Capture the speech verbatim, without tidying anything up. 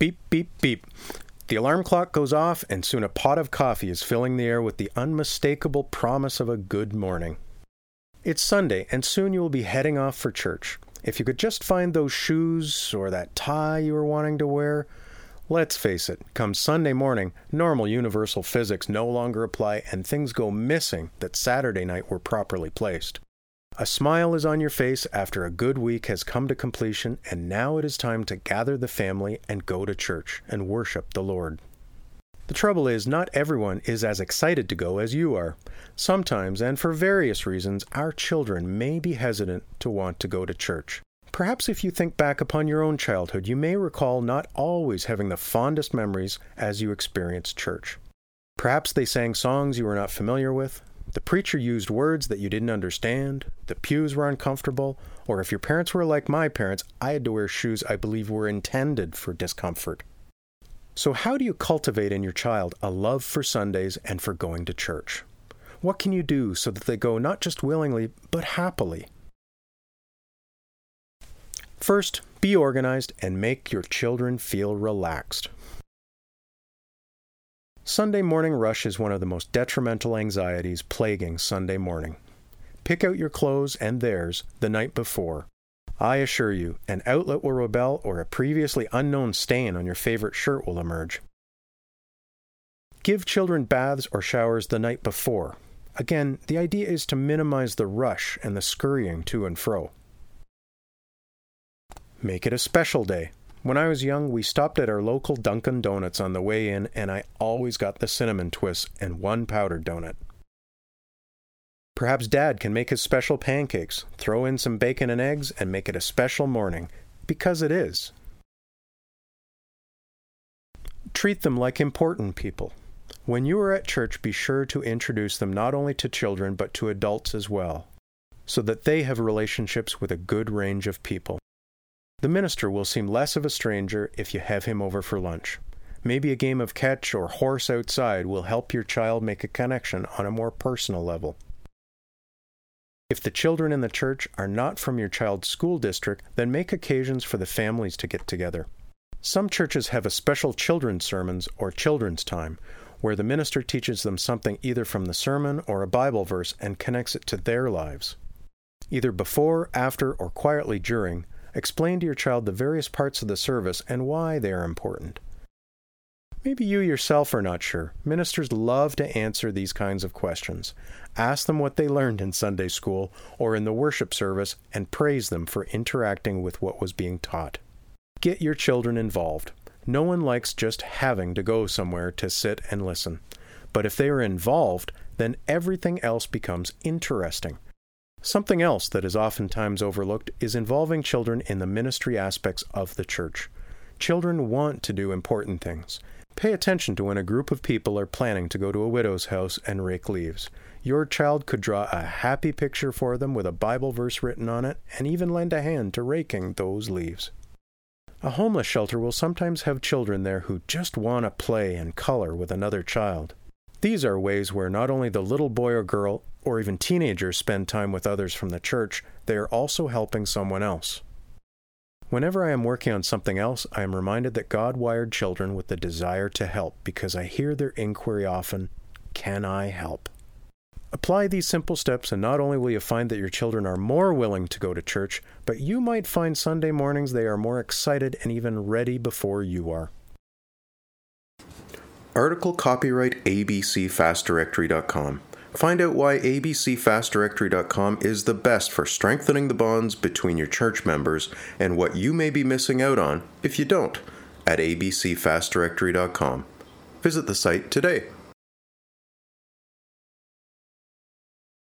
Beep, beep, beep. The alarm clock goes off, and soon a pot of coffee is filling the air with the unmistakable promise of a good morning. It's Sunday, and soon you will be heading off for church. If you could just find those shoes or that tie you were wanting to wear. Let's face it, come Sunday morning, normal universal physics no longer apply, and things go missing that Saturday night were properly placed. A smile is on your face after a good week has come to completion, and now it is time to gather the family and go to church and worship the Lord. The trouble is, not everyone is as excited to go as you are. Sometimes, and for various reasons, our children may be hesitant to want to go to church. Perhaps if you think back upon your own childhood, you may recall not always having the fondest memories as you experienced church. Perhaps they sang songs you were not familiar with. The preacher used words that you didn't understand, the pews were uncomfortable, or if your parents were like my parents, I had to wear shoes I believe were intended for discomfort. So how do you cultivate in your child a love for Sundays and for going to church? What can you do so that they go not just willingly, but happily? First, be organized and make your children feel relaxed. Sunday morning rush is one of the most detrimental anxieties plaguing Sunday morning. Pick out your clothes and theirs the night before. I assure you, an outlet will rebel, or a previously unknown stain on your favorite shirt will emerge. Give children baths or showers the night before. Again, the idea is to minimize the rush and the scurrying to and fro. Make it a special day. When I was young, we stopped at our local Dunkin' Donuts on the way in, and I always got the cinnamon twists and one powdered donut. Perhaps Dad can make his special pancakes, throw in some bacon and eggs, and make it a special morning, because it is. Treat them like important people. When you are at church, be sure to introduce them not only to children, but to adults as well, so that they have relationships with a good range of people. The minister will seem less of a stranger if you have him over for lunch. Maybe a game of catch or horse outside will help your child make a connection on a more personal level. If the children in the church are not from your child's school district, then make occasions for the families to get together. Some churches have a special children's sermons or children's time, where the minister teaches them something either from the sermon or a Bible verse and connects it to their lives. Either before, after, or quietly during, explain to your child the various parts of the service and why they are important. Maybe you yourself are not sure. Ministers love to answer these kinds of questions. Ask them what they learned in Sunday school or in the worship service and praise them for interacting with what was being taught. Get your children involved. No one likes just having to go somewhere to sit and listen. But if they are involved, then everything else becomes interesting. Something else that is oftentimes overlooked is involving children in the ministry aspects of the church. Children want to do important things. Pay attention to when a group of people are planning to go to a widow's house and rake leaves. Your child could draw a happy picture for them with a Bible verse written on it, and even lend a hand to raking those leaves. A homeless shelter will sometimes have children there who just want to play and color with another child. These are ways where not only the little boy or girl, or even teenagers, spend time with others from the church, they are also helping someone else. Whenever I am working on something else, I am reminded that God wired children with the desire to help, because I hear their inquiry often, "Can I help?" Apply these simple steps, and not only will you find that your children are more willing to go to church, but you might find Sunday mornings they are more excited and even ready before you are. Article copyright a b c fast directory dot com. Find out why a b c fast directory dot com is the best for strengthening the bonds between your church members and what you may be missing out on if you don't at a b c fast directory dot com. Visit the site today.